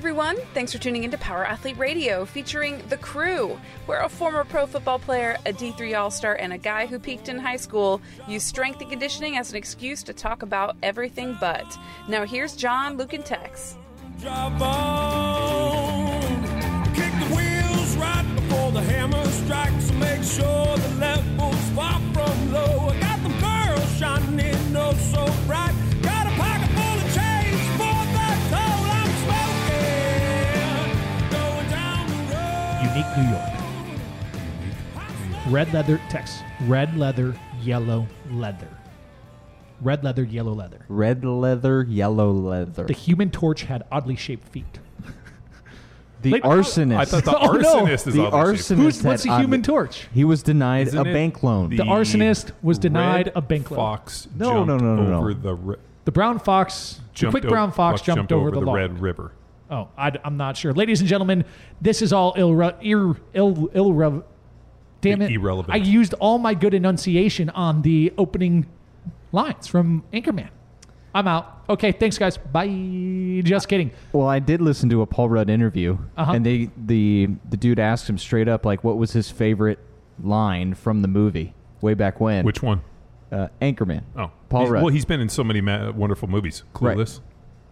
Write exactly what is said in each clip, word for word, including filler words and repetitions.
everyone. Thanks for tuning into Power Athlete Radio, featuring The Crew, where a former pro football player, a D three All-Star, and a guy who peaked in high school use strength and conditioning as an excuse to talk about everything but. Now here's John, Luke, and Tex. Drive on, kick the wheels right before the hammer strikes. Make sure the level's far from low. I got them girls shining, oh so bright. Got a pocket full of change for the toll I'm smoking. Going down the road. Unique New York. Red leather, Tex. Red leather, yellow leather. Red leather, yellow leather. Red leather, yellow leather. The Human Torch had oddly shaped feet. The Late, arsonist. I thought the oh, arsonist no. is the arsonist. Who's, what's the Human Torch? He was denied Isn't a bank loan. The, the arsonist was denied a bank loan. Fox no, no, no, no, no. Over the, ri- the brown fox, the quick brown fox jumped, jumped over, over the, the red river. Oh, I, I'm not sure. Ladies and gentlemen, this is all ill, ill, ill, ill, damn it. Irrelevant. I used all my good enunciation on the opening lines from Anchorman. I'm out. Okay, thanks, guys. Bye. Just kidding. Well, I did listen to a Paul Rudd interview, uh-huh. and they the the dude asked him straight up, like, what was his favorite line from the movie way back when? Which one? Uh, Anchorman. Oh, Paul he's, Rudd. Well, he's been in so many ma- wonderful movies. Clueless. Right.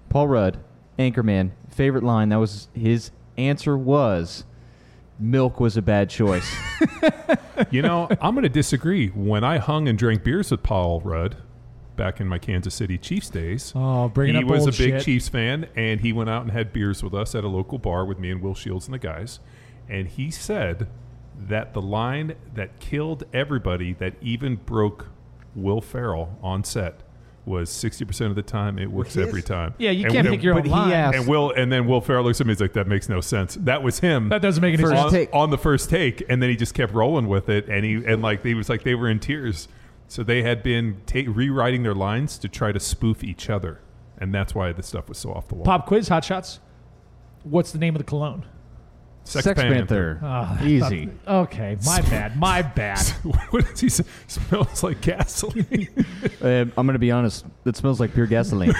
Paul Rudd, Anchorman. Favorite line. That was his answer was, milk was a bad choice. You know, I'm going to disagree. When I hung and drank beers with Paul Rudd back in my Kansas City Chiefs days, oh, bringing he up was a big shit. Chiefs fan, and he went out and had beers with us at a local bar with me and Will Shields and the guys, and he said that the line that killed everybody that even broke Will Ferrell on set was sixty percent of the time it works every time. Yeah, you and can't pick your own line. And Will, and then Will Ferrell looks at me, he's like, that makes no sense. That was him. That doesn't make any sense. On, on the first take, and then he just kept rolling with it, and he and like he was like they were in tears. So they had been ta- rewriting their lines to try to spoof each other, and that's why the stuff was so off the wall. Pop quiz, hot shots. What's the name of the cologne? Sex, Sex Panther. Panther. Oh, Easy. Thought, okay, my bad. My bad. What does he say? Smells like gasoline. uh, I'm going to be honest. It smells like pure gasoline.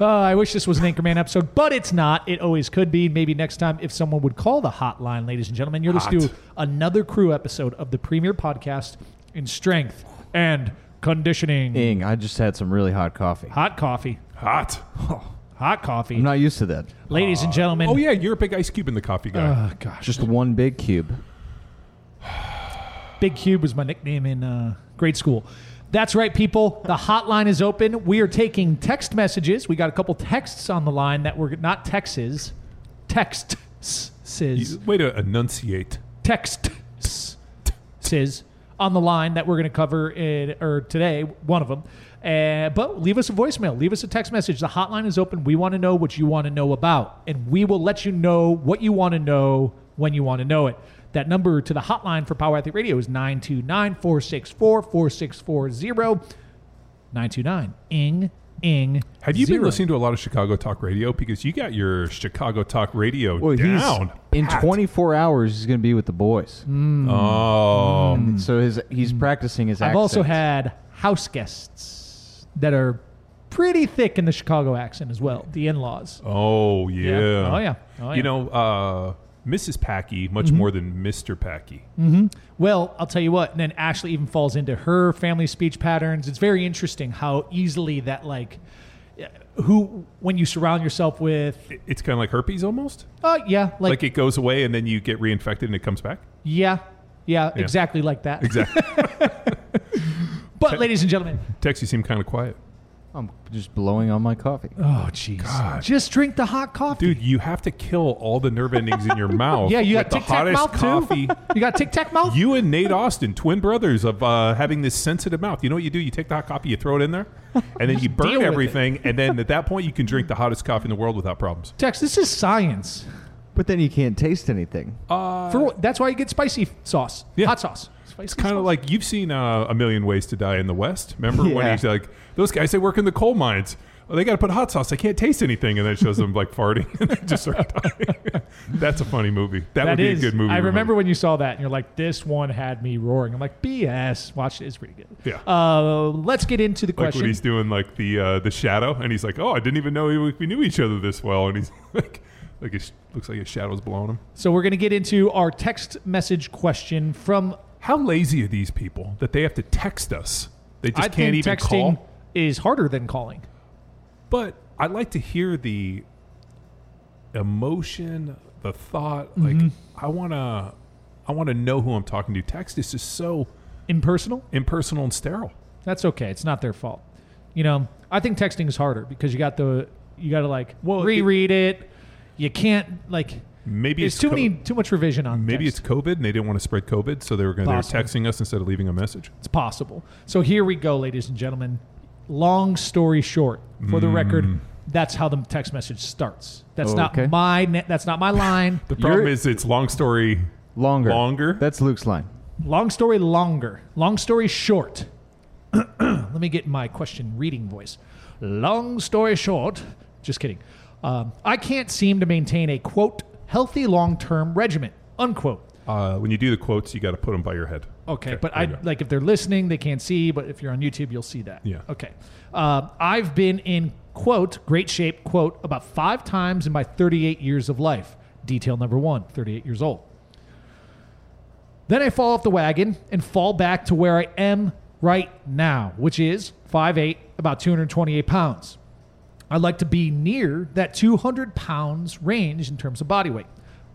uh, I wish this was an Anchorman episode, but it's not. It always could be. Maybe next time if someone would call the hotline, ladies and gentlemen. You're Hot. listening to another Crew episode of the premier podcast in strength and conditioning. Dang, I just had some really hot coffee. Hot coffee. Hot. Oh. Hot coffee. I'm not used to that. Ladies uh, and gentlemen. Oh, yeah. You're a big ice cube in the coffee guy. Oh, uh, gosh. Just one big cube. Big Cube was my nickname in uh, grade school. That's right, people. The hotline is open. We are taking text messages. We got a couple texts on the line that were not texts. Texts. Way to enunciate. Texts. On the line that we're going to cover in, or today, one of them. Uh, but leave us a voicemail. Leave us a text message. The hotline is open. We want to know what you want to know about, and we will let you know what you want to know when you want to know it. That number to the hotline for Power Athlete Radio is nine two nine, four six four, four six four zero. nine two nine, I N G, I N G, Have you zero. been listening to a lot of Chicago Talk Radio? Because you got your Chicago Talk Radio well, down. In twenty-four hours, he's going to be with the boys. Mm. Oh. Mm. So his, he's practicing his I've accent. I've also had house guests that are pretty thick in the Chicago accent as well, the in-laws. Oh, yeah. yeah. Oh, yeah. Oh, yeah. You know, uh, Missus Packy, much mm-hmm. more than Mister Packy. Mm-hmm. Well, I'll tell you what, and then Ashley even falls into her family speech patterns. It's very interesting how easily that, like, who, when you surround yourself with... It's kind of like herpes almost? Oh, uh, yeah. Like, like it goes away and then you get reinfected and it comes back? Yeah. Yeah, yeah. Exactly like that. Exactly. But, Te- ladies and gentlemen. Tex, you seem kind of quiet. I'm just blowing on my coffee. Oh, jeez. Just drink the hot coffee. Dude, you have to kill all the nerve endings in your mouth. Yeah, you got tic-tac mouth, coffee. Too? You got tic-tac mouth? You and Nate Austin, twin brothers of uh, having this sensitive mouth. You know what you do? You take the hot coffee, you throw it in there, and then you burn everything, and then at that point, you can drink the hottest coffee in the world without problems. Tex, this is science. But then you can't taste anything. Uh, For, that's why you get spicy sauce, yeah. hot sauce. It's kind of like you've seen uh, A Million Ways to Die in the West. Remember yeah. when he's like, those guys, they work in the coal mines. well, they got to put hot sauce. I can't taste anything. And then it shows them like farting. And they just start talking. That's a funny movie. That, that would is, be a good movie. I remember, remember when you saw that and you're like, this one had me roaring. I'm like, B S. Watch it. It's pretty good. Yeah. Uh, let's get into the question. Like when he's doing like the uh, the shadow and he's like, oh, I didn't even know we knew each other this well. And he's like, like it looks like his shadow's blowing him. So we're going to get into our text message question from... How lazy are these people that they have to text us? They just I can't even texting call. Texting is harder than calling. But I like to hear the emotion, the thought. Mm-hmm. Like I wanna, I wanna know who I'm talking to. Text is just so impersonal, impersonal and sterile. That's okay. It's not their fault. You know, I think texting is harder because you got the, you got to like well, reread it, it. You can't like. Maybe There's it's too co- many, too much revision on Maybe text. It's COVID and they didn't want to spread COVID, so they were going to texting us instead of leaving a message. It's possible. So here we go, ladies and gentlemen. Long story short, for mm. the record, that's how the text message starts. That's oh, not okay. my ne- that's not my line. The problem You're, is it's long story longer. Longer. That's Luke's line. Long story longer. Long story short. Let me get my question reading voice. Long story short. Just kidding. Um, I can't seem to maintain a quote healthy long-term regimen, unquote. Uh, when you do the quotes, you got to put them by your head. Okay, okay but I like if they're listening, they can't see, but if you're on YouTube, you'll see that. Yeah. Okay. Uh, I've been in, quote, great shape, quote, about five times in my thirty-eight years of life. Detail number one, thirty-eight years old. Then I fall off the wagon and fall back to where I am right now, which is five eight, about two hundred twenty-eight pounds. I'd like to be near that two hundred pounds range in terms of body weight.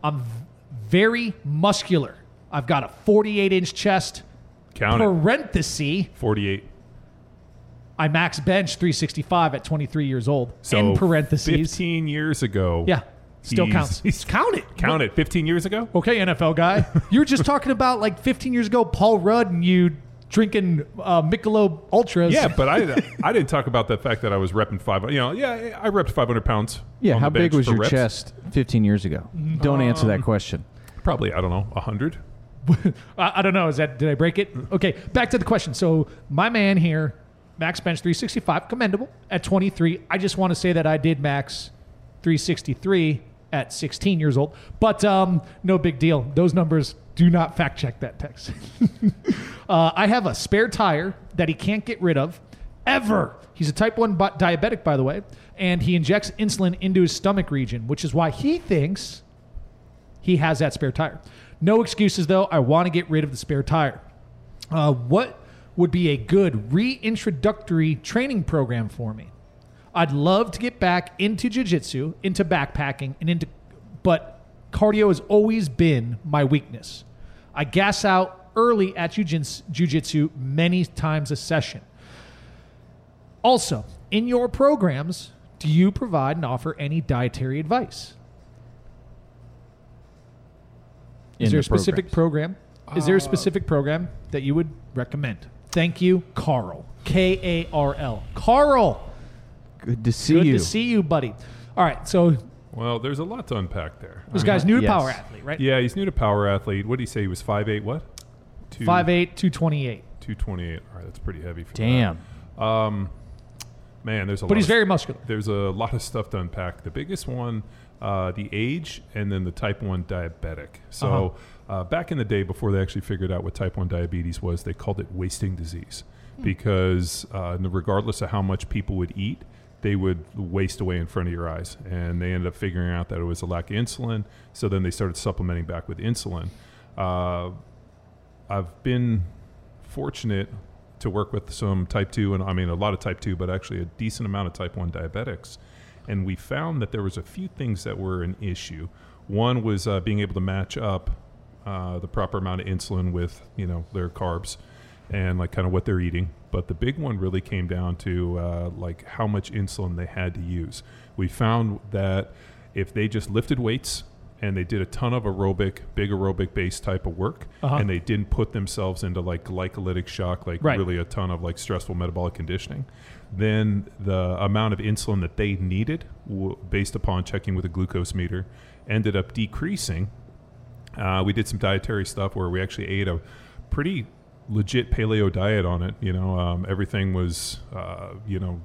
I'm very muscular. I've got a forty-eight inch chest. Count it. Parenthesis. forty-eight. I max bench three sixty-five at twenty-three years old. So in parentheses. fifteen years ago. Yeah. Still he's, counts. He's, count it. Count what? It. fifteen years ago? Okay, N F L guy. You were just talking about like fifteen years ago, Paul Rudd and you... drinking uh, Michelob Ultras. Yeah, but I I didn't talk about the fact that I was repping five. You know, yeah, I repped five hundred pounds. Yeah, on how the bench big was your reps. Chest fifteen years ago? Don't um, answer that question. Probably, I don't know, one hundred. I, I don't know. Is that did I break it? Okay, back to the question. So my man here, max bench three sixty-five, commendable at twenty-three. I just want to say that I did max three sixty-three at sixteen years old, but um, no big deal. Those numbers. Do not fact check that text. uh, I have a spare tire that he can't get rid of ever. He's a type one bi- diabetic, by the way, and he injects insulin into his stomach region, which is why he thinks he has that spare tire. No excuses, though. I want to get rid of the spare tire. Uh, what would be a good reintroductory training program for me? I'd love to get back into jiu-jitsu, into backpacking, and into... but. Cardio has always been my weakness. I gas out early at jiu-jitsu many times a session. Also, in your programs, do you provide and offer any dietary advice? Is there a specific program? Is there a specific program that you would recommend? Thank you, Carl. K A R L. Carl! Good to see you. Good to see you, buddy. All right, so... Well, there's a lot to unpack there. This I mean, guy's new to yes. Power Athlete, right? Yeah, he's new to Power Athlete. What did he say? He was five eight, what? Two, five eight, two twenty-eight. two twenty-eight. All right, that's pretty heavy for Damn. That. Um, man, there's a but lot. But he's of, very muscular. There's a lot of stuff to unpack. The biggest one, uh, the age, and then the type one diabetic. So uh-huh. uh, back in the day, before they actually figured out what type one diabetes was, they called it wasting disease. Hmm. Because uh, regardless of how much people would eat, they would waste away in front of your eyes. And they ended up figuring out that it was a lack of insulin. So then they started supplementing back with insulin. Uh, I've been fortunate to work with some type two, and I mean a lot of type two, but actually a decent amount of type one diabetics. And we found that there was a few things that were an issue. One was uh, being able to match up uh, the proper amount of insulin with, you know, their carbs and like kind of what they're eating. But the big one really came down to uh, like how much insulin they had to use. We found that if they just lifted weights and they did a ton of aerobic, big aerobic-based type of work, uh-huh. and they didn't put themselves into like glycolytic shock, like right. really a ton of like stressful metabolic conditioning, then the amount of insulin that they needed, w- based upon checking with a glucose meter, ended up decreasing. Uh, we did some dietary stuff where we actually ate a pretty... legit paleo diet on it, you know, um, everything was, uh, you know,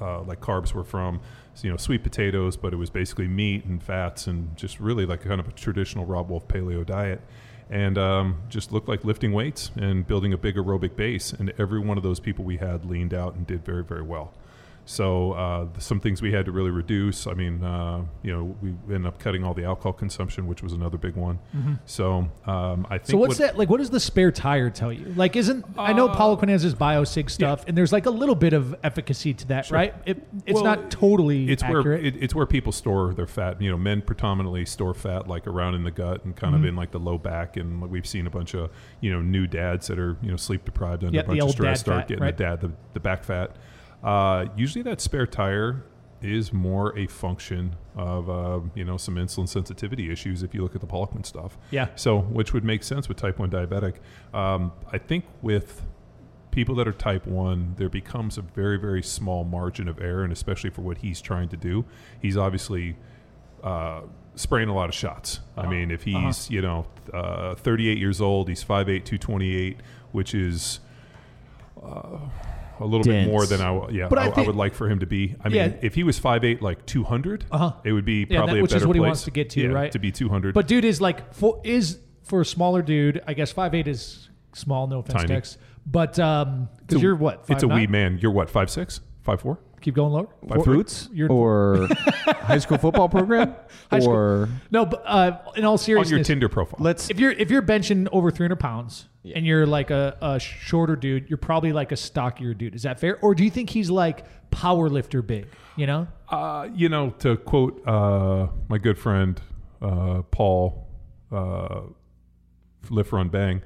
uh, like carbs were from, you know, sweet potatoes, but it was basically meat and fats and just really like kind of a traditional Rob Wolf paleo diet. And um, just looked like lifting weights and building a big aerobic base. And every one of those people we had leaned out and did very, very well. So uh, some things we had to really reduce. I mean, uh, you know, we ended up cutting all the alcohol consumption, which was another big one. Mm-hmm. So um, I think. So what's what, that like? What does the spare tire tell you? Like, isn't uh, I know Poliquin has his biosig stuff, yeah. and there's like a little bit of efficacy to that, sure. right? It, it's well, not totally. It's accurate. where it, it's where people store their fat. You know, men predominantly store fat like around in the gut and kind mm-hmm. of in like the low back. And we've seen a bunch of you know new dads that are you know sleep deprived under yeah, a bunch of stress start fat, getting right? the dad the, the back fat. Uh, usually that spare tire is more a function of, uh, you know, some insulin sensitivity issues if you look at the Poliquin stuff. Yeah. So, which would make sense with type one diabetic. Um, I think with people that are type one, there becomes a very, very small margin of error, and especially for what he's trying to do. He's obviously uh, spraying a lot of shots. Uh-huh. I mean, if he's, uh-huh. you know, uh, thirty-eight years old, he's five eight, two twenty-eight, which is... Uh, A little Dense. bit more than I, yeah, I, I, think, I would like for him to be. I mean, yeah. if he was five eight, like two hundred, uh-huh. it would be yeah, probably that, a better place. Which is what place. he wants to get to, yeah, right? To be two hundred. But dude is like, for, is for a smaller dude, I guess five eight is small, no offense, Dex. But um, because you're what? five, it's a nine? Wee man. You're what, five six? five four? Keep going lower. Five boots or high school football program high or school. no. But, uh, in all seriousness, on your Tinder profile, let's if you're if you're benching over three hundred pounds yeah. and you're like a, a shorter dude, you're probably like a stockier dude. Is that fair? Or do you think he's like power lifter big? You know, uh, you know, to quote uh, my good friend uh, Paul uh, Lift Run Bang.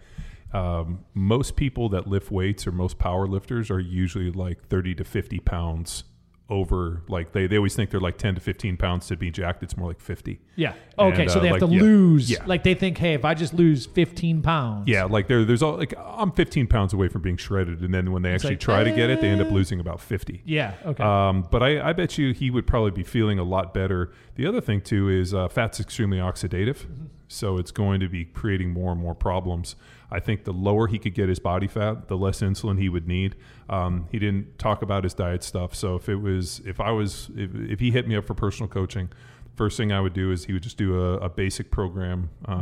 Um, most people that lift weights or most power lifters are usually like thirty to fifty pounds over. Like they, they always think they're like ten to fifteen pounds to be jacked. It's more like fifty. Yeah. Okay. And, so they uh, have like, to yeah. lose. Yeah. Like they think, hey, if I just lose fifteen pounds. Yeah. Like there, there's all like I'm fifteen pounds away from being shredded. And then when they it's actually like, try eh. to get it, they end up losing about fifty. Yeah. Okay. Um, but I, I bet you he would probably be feeling a lot better. The other thing too is uh, fat's extremely oxidative. Mm-hmm. So it's going to be creating more and more problems. I think the lower he could get his body fat, the less insulin he would need. Um, he didn't talk about his diet stuff. So if it was, if I was, if, if he hit me up for personal coaching, first thing I would do is he would just do a, a basic program, um,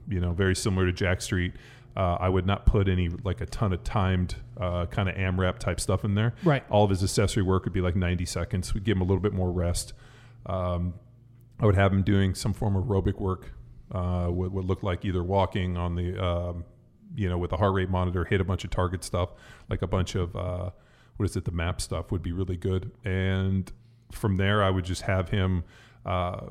mm-hmm. you know, very similar to Jack Street. Uh, I would not put any, like a ton of timed uh, kind of AMRAP type stuff in there. Right. All of his accessory work would be like ninety seconds. We'd give him a little bit more rest. Um, I would have him doing some form of aerobic work. Uh, what would look like either walking on the, um, you know, with a heart rate monitor, hit a bunch of target stuff, like a bunch of, uh, what is it, the map stuff would be really good. And from there, I would just have him uh,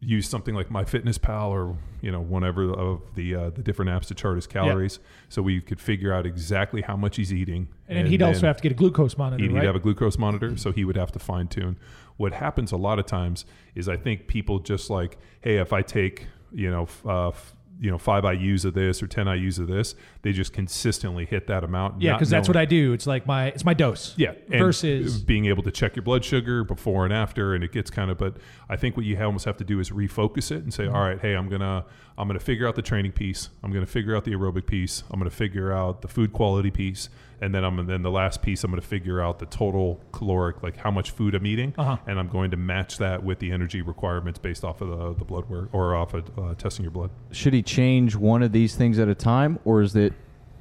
use something like MyFitnessPal or, you know, whatever of the uh, the different apps to chart his calories. Yeah. So we could figure out exactly how much he's eating. And, and he'd also have to get a glucose monitor, he'd, right? He'd have a glucose monitor, so he would have to fine tune. What happens a lot of times is I think people just like, hey, if I take... you know, uh, you know, five I Us of this or ten I Us of this, they just consistently hit that amount. Yeah. Cause that's what I do. It's like my, it's my dose. Yeah. Versus being able to check your blood sugar before and after. And it gets kind of, but I think what you almost have to do is refocus it and say, mm-hmm. all right, hey, I'm going to, I'm going to figure out the training piece. I'm going to figure out the aerobic piece. I'm going to figure out the food quality piece. And then I'm, and then the last piece, I'm going to figure out the total caloric, like how much food I'm eating. Uh-huh. And I'm going to match that with the energy requirements based off of the, the blood work or off of uh, testing your blood. Should he change one of these things at a time, or is it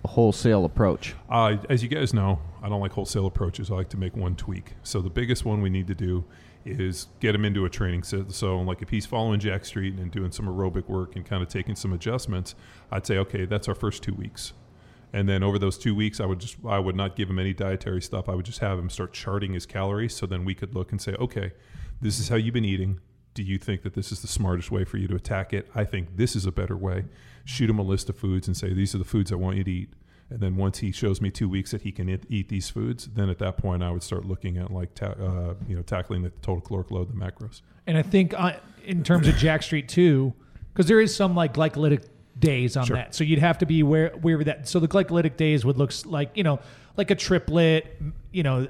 a wholesale approach? Uh, as you guys know, I don't like wholesale approaches. I like to make one tweak. So the biggest one we need to do is get him into a training set. So like if he's following Jack Street and doing some aerobic work and kind of taking some adjustments, I'd say, okay, that's our first two weeks. And then over those two weeks, I would just I would not give him any dietary stuff. I would just have him start charting his calories. So then we could look and say, okay, this is how you've been eating. Do you think that this is the smartest way for you to attack it? I think this is a better way. Shoot him a list of foods and say, these are the foods I want you to eat. And then once he shows me two weeks that he can eat these foods, then at that point I would start looking at like ta- uh, you know tackling the total caloric load, the macros. And I think I, in terms of Jack Street too, because there is some like glycolytic days on sure. that. So you'd have to be aware, aware of that. So the glycolytic days would look like, you know, like a triplet, you know,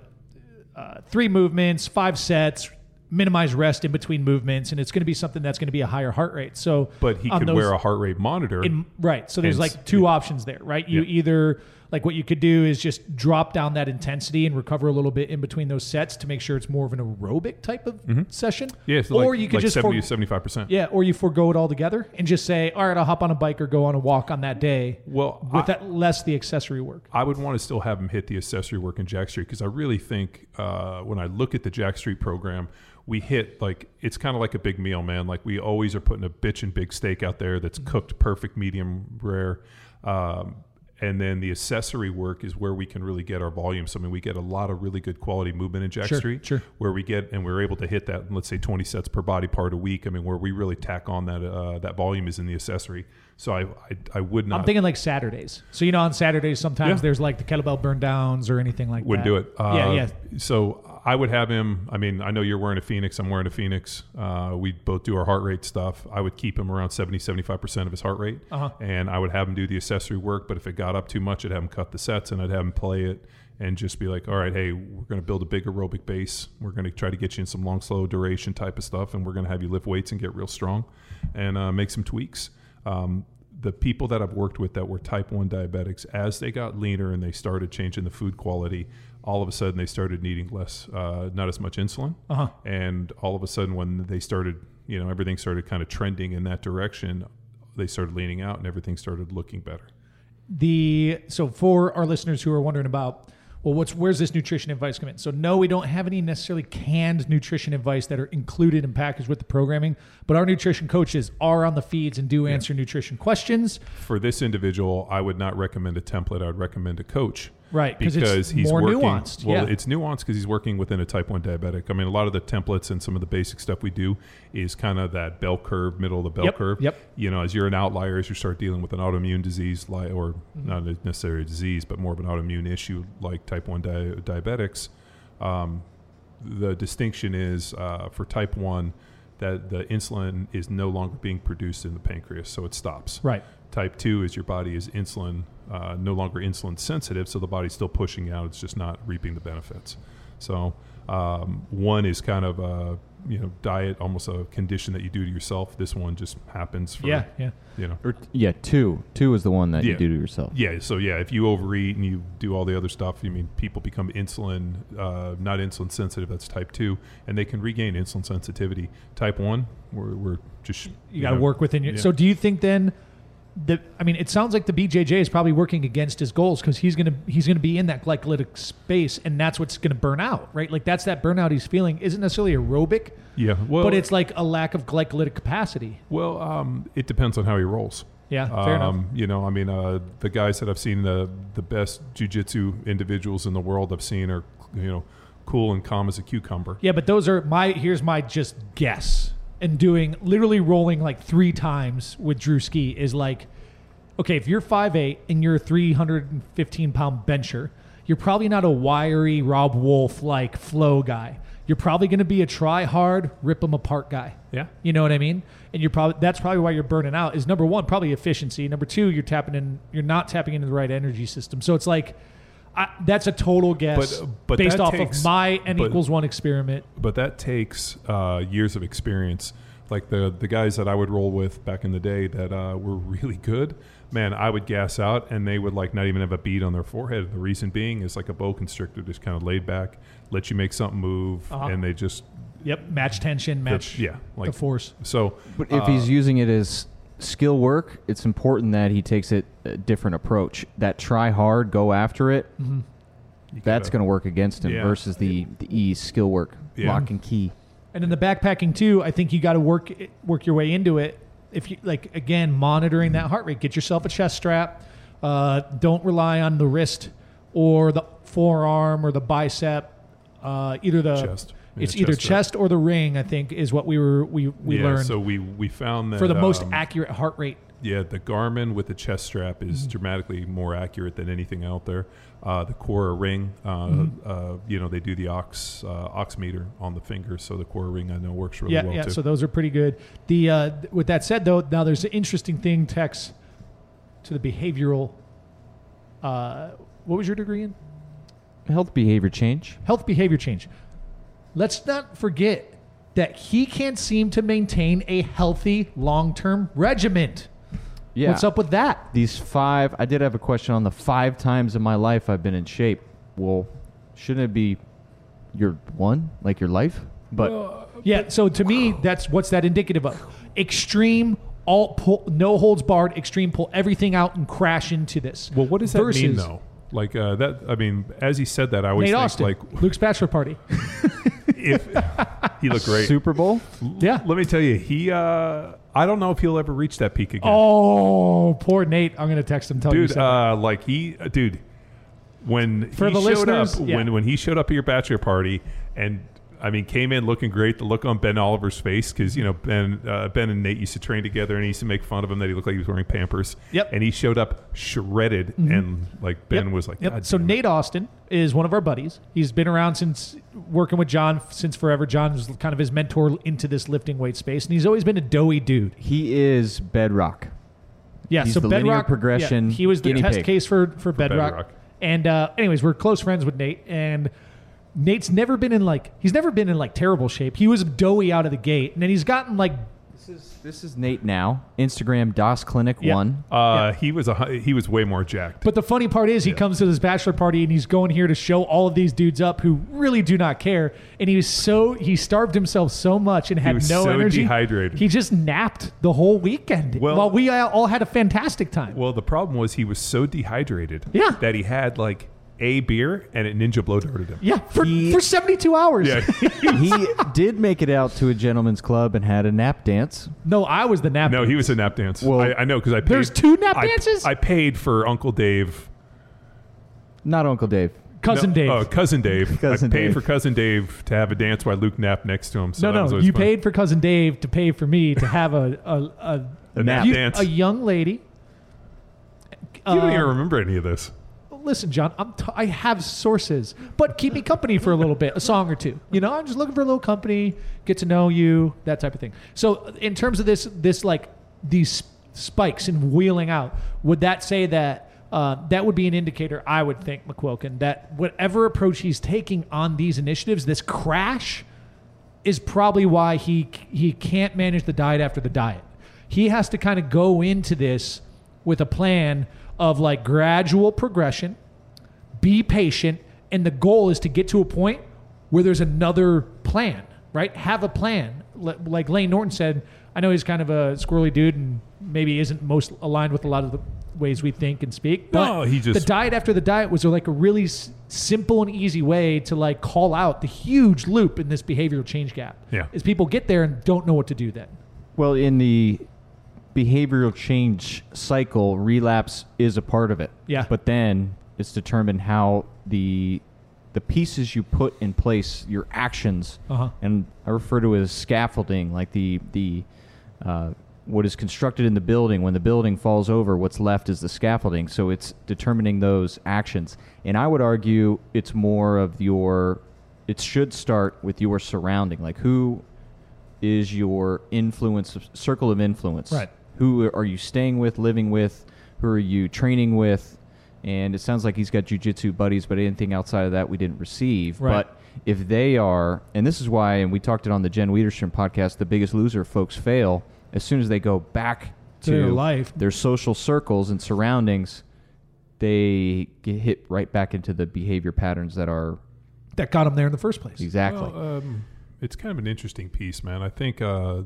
uh, three movements, five sets, minimize rest in between movements. And it's going to be something that's going to be a higher heart rate. So, but he could those, wear a heart rate monitor. In, right. So there's like two it, options there, right? You yeah. either Like what you could do is just drop down that intensity and recover a little bit in between those sets to make sure it's more of an aerobic type of mm-hmm. session. Yeah, so or like, you could like just seventy to seventy-five percent. Yeah, or you forego it altogether and just say, all right, I'll hop on a bike or go on a walk on that day. Well, with I, that less the accessory work. I would want to still have them hit the accessory work in Jack Street because I really think uh, when I look at the Jack Street program, we hit like it's kind of like a big meal, man. Like we always are putting a bitchin' big steak out there that's mm-hmm. cooked perfect, medium rare. Um, and then the accessory work is where we can really get our volume. So I mean, we get a lot of really good quality movement in Jack sure, Street sure. where we get, and we're able to hit that, let's say twenty sets per body part a week. I mean, where we really tack on that, uh, that volume is in the accessory. So I, I, I would not. I'm thinking like Saturdays. So, you know, on Saturdays, sometimes yeah. there's like the kettlebell burn downs or anything like Wouldn't that. Wouldn't do it. Uh, yeah, yeah. So I would have him. I mean, I know you're wearing a Phoenix. I'm wearing a Phoenix. Uh, we both do our heart rate stuff. I would keep him around seventy, seventy-five percent of his heart rate. Uh-huh. And I would have him do the accessory work. But if it got up too much, I'd have him cut the sets and I'd have him play it and just be like, all right, hey, we're going to build a big aerobic base. We're going to try to get you in some long, slow duration type of stuff. And we're going to have you lift weights and get real strong and uh, make some tweaks. Um, the people that I've worked with that were type one diabetics, as they got leaner and they started changing the food quality, all of a sudden they started needing less, uh, not as much insulin. Uh-huh. And all of a sudden when they started, you know, everything started kind of trending in that direction, they started leaning out and everything started looking better. The, so for our listeners who are wondering about, well, what's, where's this nutrition advice come in? So no, we don't have any necessarily canned nutrition advice that are included and packaged with the programming, but our nutrition coaches are on the feeds and do answer yeah. nutrition questions. For this individual, I would not recommend a template. I would recommend a coach. Right. Because it's he's more working, nuanced. Well, yeah. it's nuanced because he's working within a type one diabetic. I mean, a lot of the templates and some of the basic stuff we do is kind of that bell curve, middle of the bell yep, curve. Yep. You know, as you're an outlier, as you start dealing with an autoimmune disease, like, or mm-hmm. not necessarily a disease, but more of an autoimmune issue like type one di- diabetics, um, the distinction is uh, for type one that the insulin is no longer being produced in the pancreas, so it stops. Right. Type two is your body is insulin, uh, no longer insulin sensitive, so the body's still pushing out. It's just not reaping the benefits. So um, one is kind of a you know diet, almost a condition that you do to yourself. This one just happens. For, yeah, yeah. You know, or, yeah. Two, two is the one that yeah. you do to yourself. Yeah. So yeah, if you overeat and you do all the other stuff, you I mean people become insulin, uh, not insulin sensitive. That's type two, and they can regain insulin sensitivity. Type one, we're, we're just you, you got to work within your. Yeah. So do you think then? The, I mean, it sounds like the B J J is probably working against his goals because he's gonna he's gonna be in that glycolytic space, and that's what's gonna burn out, right? Like that's that burnout he's feeling isn't necessarily aerobic, yeah. Well, but it's like a lack of glycolytic capacity. Well, um, it depends on how he rolls. Yeah, fair um, enough. You know, I mean, uh, the guys that I've seen the the best jujitsu individuals in the world I've seen are you know cool and calm as a cucumber. Yeah, but those are my here's my just guess. And doing literally rolling like three times with Drew Ski is like, okay, if you're five eight and you're a three hundred fifteen pound bencher, you're probably not a wiry Rob Wolf like flow guy. You're probably going to be a try hard, rip them apart guy. Yeah. You know what I mean? And you're probably, that's probably why you're burning out is number one, probably efficiency. Number two, you're tapping in, you're not tapping into the right energy system. So it's like, I, that's a total guess but, but based off takes, of my N but, equals one experiment. But that takes uh, years of experience. Like the, the guys that I would roll with back in the day that uh, were really good, man, I would gas out and they would like not even have a bead on their forehead. The reason being is like a boa constrictor, just kind of laid back, let you make something move uh-huh. and they just... Yep, match tension, match the, yeah, like, the force. So, but if uh, he's using it as... skill work, it's important that he takes it a different approach. That try hard, go after it, mm-hmm. that's going to work against him yeah. versus the, the E skill work, yeah. lock and key. And in the backpacking too, I think you got to work work your way into it. If you like, again, monitoring that heart rate, get yourself a chest strap. Uh, don't rely on the wrist or the forearm or the bicep. Uh, either the chest. It's yeah, either chest, chest or the ring, I think, is what we were we, we yeah, learned. So we, we found that for the most um, accurate heart rate. Yeah, the Garmin with the chest strap is mm-hmm. dramatically more accurate than anything out there. Uh, the Cora ring, uh, mm-hmm. uh, you know, they do the ox uh, oximeter on the finger, so the Cora ring I know works really yeah, well yeah, too. Yeah, so those are pretty good. The uh, with that said though, now there's an interesting thing, Tex, to the behavioral. Uh, what was your degree in? Health behavior change. Health behavior change. Let's not forget that he can't seem to maintain a healthy long-term regimen. Yeah. What's up with that? These five, I did have a question on the five times in my life I've been in shape. Well, shouldn't it be your one, like your life? But uh, yeah, but, so to wow. me, that's what's that indicative of? Extreme, all pull, no holds barred, extreme pull everything out and crash into this. Well, what does that Versus, mean though? Like uh, that, I mean, as he said that, I always Nate think Austin, like Luke's bachelor party. If he looked great, Super Bowl. L- yeah, let me tell you, he. Uh, I don't know if he'll ever reach that peak again. Oh, poor Nate! I'm gonna text him. Tell dude, you uh, like he, uh, dude. When For he showed up, yeah. when when he showed up at your bachelor party, and I mean, came in looking great. The look on Ben Oliver's face, because you know Ben, uh, Ben and Nate used to train together, and he used to make fun of him that he looked like he was wearing Pampers. Yep. And he showed up shredded, mm-hmm. and like Ben yep. was like, God yep. So damn. Nate Austin is one of our buddies. He's been around since working with John since forever. John was kind of his mentor into this lifting weight space, and he's always been a doughy dude. He is Bedrock. Yeah. He's so the Bedrock linear progression. Yeah, he was the test pig. case for for, for Bedrock. Bedrock. And uh, anyways, we're close friends with Nate, and Nate's never been in like he's never been in like terrible shape. He was doughy out of the gate, and then he's gotten like this is this is Nate now. Instagram DOS Clinic yeah. one. Uh, yeah. He was a he was way more jacked. But the funny part is, he yeah. comes to this bachelor party and he's going here to show all of these dudes up who really do not care. And he was so he starved himself so much and had he was no so energy. Dehydrated. He just napped the whole weekend. Well, while we all had a fantastic time. Well, the problem was he was so dehydrated. Yeah. That he had like. A beer and it ninja blow darted him. Yeah, for, he, for seventy-two hours. Yeah. He did make it out to a gentleman's club and had a nap dance. No, I was the nap no, dance. No, he was the nap dance. Well, I, I know because I paid. There's two nap I, dances? I paid for Uncle Dave. Not Uncle Dave. Cousin no, Dave. Oh, uh, Cousin Dave. Cousin I paid Dave. for Cousin Dave to have a dance while Luke napped next to him. So no, no, you fun. paid for Cousin Dave to pay for me to have a, a, a, a nap you, dance. A young lady. You um, don't even remember any of this. Listen, John, I'm t- I have sources, but keep me company for a little bit, a song or two. You know, I'm just looking for a little company, get to know you, that type of thing. So in terms of this, this like these spikes and wheeling out, would that say that uh, that would be an indicator, I would think, McQuilkin, that whatever approach he's taking on these initiatives, this crash is probably why he he can't manage the diet after the diet. He has to kind of go into this with a plan of like gradual progression, be patient, and the goal is to get to a point where there's another plan, right? Have a plan. Like Lane Norton said, I know he's kind of a squirrely dude and maybe isn't most aligned with a lot of the ways we think and speak, but no, he just, the diet after the diet was like a really s- simple and easy way to like call out the huge loop in this behavioral change gap. Yeah. Is people get there and don't know what to do then. Well, in the behavioral change cycle, relapse is a part of it. Yeah. But then it's determined how the the pieces you put in place, your actions, uh-huh. and I refer to it as scaffolding, like the the uh, what is constructed in the building. When the building falls over, what's left is the scaffolding. So it's determining those actions. And I would argue it's more of your, it should start with your surrounding. Like who is your influence, circle of influence? Right. Who are you staying with, living with? Who are you training with? And it sounds like he's got jiu-jitsu buddies, but anything outside of that we didn't receive. Right. But if they are, and this is why, and we talked it on the Jen Wieterstrom podcast, The Biggest Loser, folks fail as soon as they go back to, to their life, their social circles and surroundings, they get hit right back into the behavior patterns that are... That got them there in the first place. Exactly. Well, um, it's kind of an interesting piece, man. I think... Uh,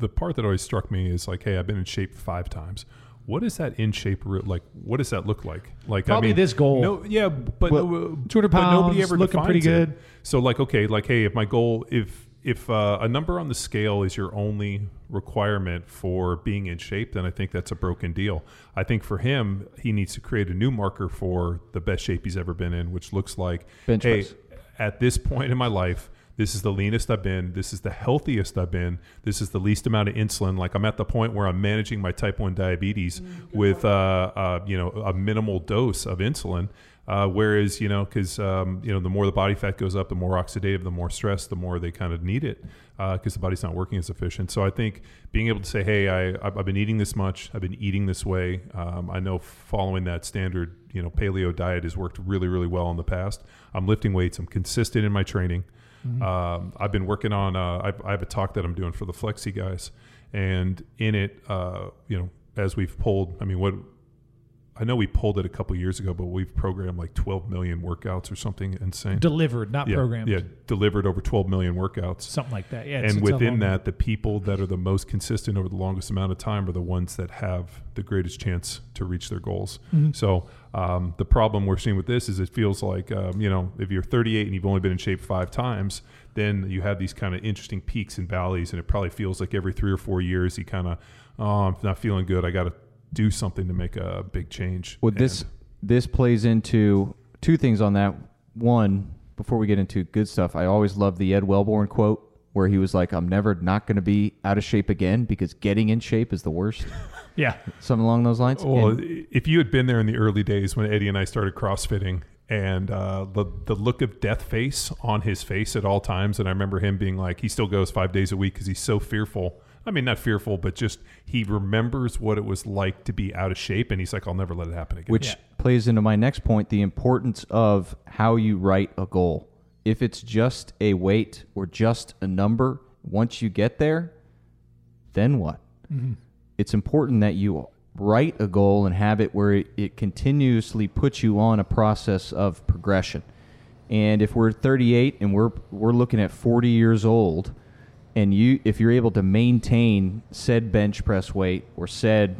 the part that always struck me is like, hey, I've been in shape five times. What is that in shape? Like, what does that look like? Like, probably I mean, this goal. No, yeah, but, well, no, two hundred pounds, but nobody ever looking pretty good. It. So like, okay, like, hey, if my goal, if if uh, a number on the scale is your only requirement for being in shape, then I think that's a broken deal. I think for him, he needs to create a new marker for the best shape he's ever been in, which looks like, bench hey, press. At this point in my life, this is the leanest I've been. This is the healthiest I've been. This is the least amount of insulin. Like I'm at the point where I'm managing my type one diabetes mm-hmm. with, uh, uh, you know, a minimal dose of insulin. Uh, whereas, you know, because, um, you know, the more the body fat goes up, the more oxidative, the more stress, the more they kind of need it because uh, the body's not working as efficient. So I think being able to say, hey, I, I've been eating this much. I've been eating this way. Um, I know following that standard, you know, paleo diet has worked really, really well in the past. I'm lifting weights. I'm consistent in my training. Mm-hmm. Um, I've been working on, uh, I, I have a talk that I'm doing for the Flexi guys, and in it, uh, you know, as we've pulled, I mean, what I know we pulled it a couple years ago, but we've programmed like twelve million workouts or something insane. Delivered, not yeah, programmed. Yeah, delivered over twelve million workouts. Something like that, yeah. It's, and it's within that, the people that are the most consistent over the longest amount of time are the ones that have the greatest chance to reach their goals. Mm-hmm. So um, the problem we're seeing with this is it feels like, um, you know, if you're thirty-eight and you've only been in shape five times, then you have these kind of interesting peaks and valleys, and it probably feels like every three or four years you kind of, oh, I'm not feeling good. I got to do something to make a big change. Well, and this this plays into two things on that. One, before we get into good stuff, I always love the Ed Wellborn quote where he was like, I'm never not going to be out of shape again because getting in shape is the worst. Yeah. Something along those lines. Well, and if you had been there in the early days when Eddie and I started CrossFitting, and uh, the, the look of death face on his face at all times, and I remember him being like, he still goes five days a week because he's so fearful. I mean, not fearful, but just he remembers what it was like to be out of shape, and he's like, I'll never let it happen again. Which yeah. plays into my next point, the importance of how you write a goal. If it's just a weight or just a number, once you get there, then what? Mm-hmm. It's important that you write a goal and have it where it, it continuously puts you on a process of progression. And if we're thirty-eight and we're we're looking at forty years old, and you, if you're able to maintain said bench press weight or said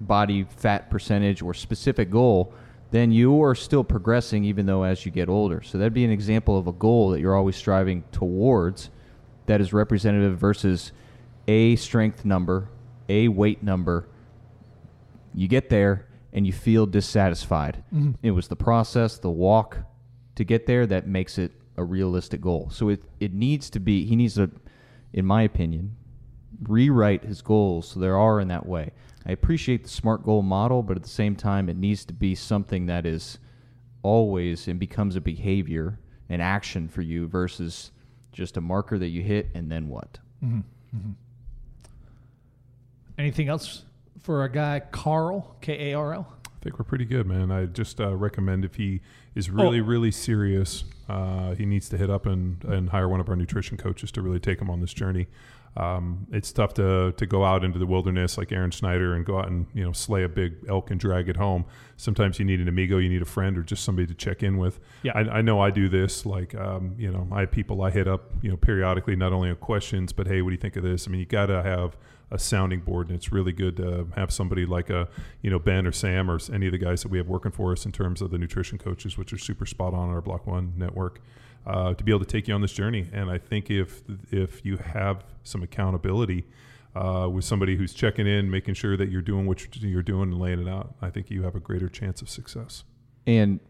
body fat percentage or specific goal, then you are still progressing even though as you get older. So that'd be an example of a goal that you're always striving towards that is representative versus a strength number, a weight number. You get there and you feel dissatisfied. Mm-hmm. It was the process, the walk to get there that makes it a realistic goal. So it, it needs to be, he needs to, in my opinion, rewrite his goals so there are in that way. I appreciate the SMART goal model, but at the same time, it needs to be something that is always and becomes a behavior, an action for you versus just a marker that you hit and then what. Mm-hmm. Mm-hmm. Anything else for a guy, Carl, K A R L? I think we're pretty good, man. I just uh, recommend if he is really, oh. really serious, uh, he needs to hit up and, and hire one of our nutrition coaches to really take him on this journey. Um, it's tough to to go out into the wilderness like Aaron Schneider and go out and, you know, slay a big elk and drag it home. Sometimes you need an amigo, you need a friend, or just somebody to check in with. Yeah, I, I know I do this. Like, um, you know, I have people I hit up, you know, periodically, not only on questions, but hey, what do you think of this? I mean, you got to have a sounding board, and it's really good to have somebody like a, you know, Ben or Sam or any of the guys that we have working for us in terms of the nutrition coaches, which are super spot on our Block one network. Uh, to be able to take you on this journey. And I think if if you have some accountability uh, with somebody who's checking in, making sure that you're doing what you're doing and laying it out, I think you have a greater chance of success. And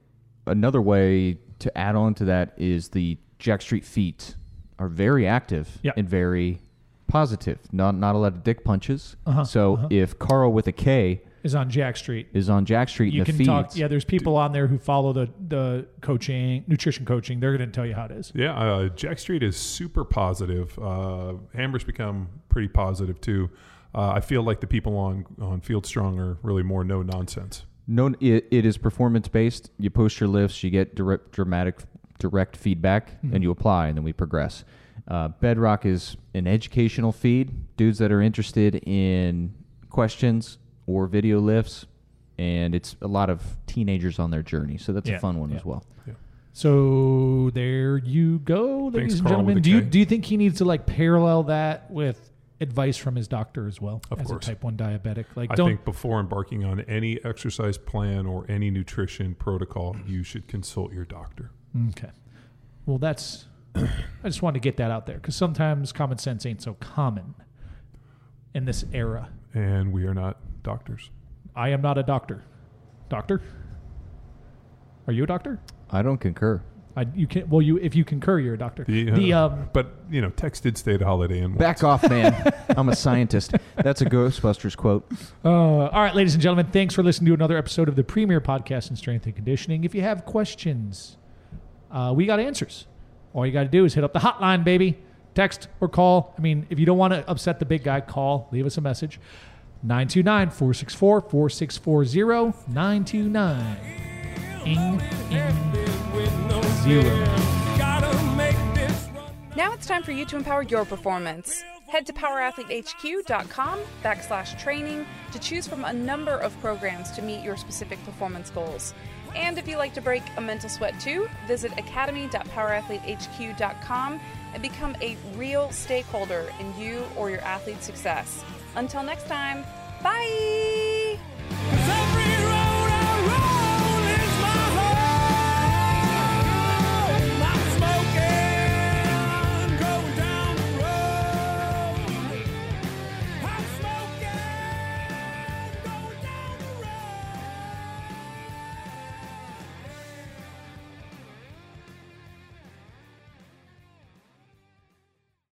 another way to add on to that is the Jack Street feet are very active yeah. and very positive. Not not a lot of dick punches. Uh-huh, so uh-huh. if Carl with a K is on Jack Street. Is on Jack Street. You in the can feeds. talk. Yeah, there's people on there who follow the the coaching, nutrition coaching. They're going to tell you how it is. Yeah, uh, Jack Street is super positive. Uh, Hammer's become pretty positive too. Uh, I feel like the people on on Field Strong are really more no nonsense. No, it, it is performance based. You post your lifts, you get direct, dramatic, direct feedback, mm-hmm. and you apply, and then we progress. Uh, Bedrock is an educational feed. Dudes that are interested in questions or video lifts, and it's a lot of teenagers on their journey. So that's yeah, a fun one yeah. as well. Yeah. So there you go, ladies Thanks, and gentlemen. Do you, do you think he needs to like parallel that with advice from his doctor as well of as course. a type one diabetic? Like, I don't, think before embarking on any exercise plan or any nutrition protocol, you should consult your doctor. Okay. Well, that's, I just wanted to get that out there because sometimes common sense ain't so common in this era. And we are not doctors. I am not a doctor. Doctor? Are you a doctor? I don't concur. I you can well you if you concur you're a doctor. The, uh, the um but you know Tex did stay at Holiday Inn. Back off, man. I'm a scientist. That's a Ghostbusters quote. Uh, all right, ladies and gentlemen, thanks for listening to another episode of the premier podcast in strength and conditioning. If you have questions, uh, we got answers. All you got to do is hit up the hotline, baby. Text or call. I mean, if you don't want to upset the big guy, call. Leave us a message. nine two nine, four six four, four six four zero. nine two nine, zero. Now it's time for you to empower your performance. Head to power athlete h q dot com backslash training to choose from a number of programs to meet your specific performance goals. And if you like to break a mental sweat too, visit academy dot power athlete h q dot com and become a real stakeholder in you or your athlete's success. Until next time, bye!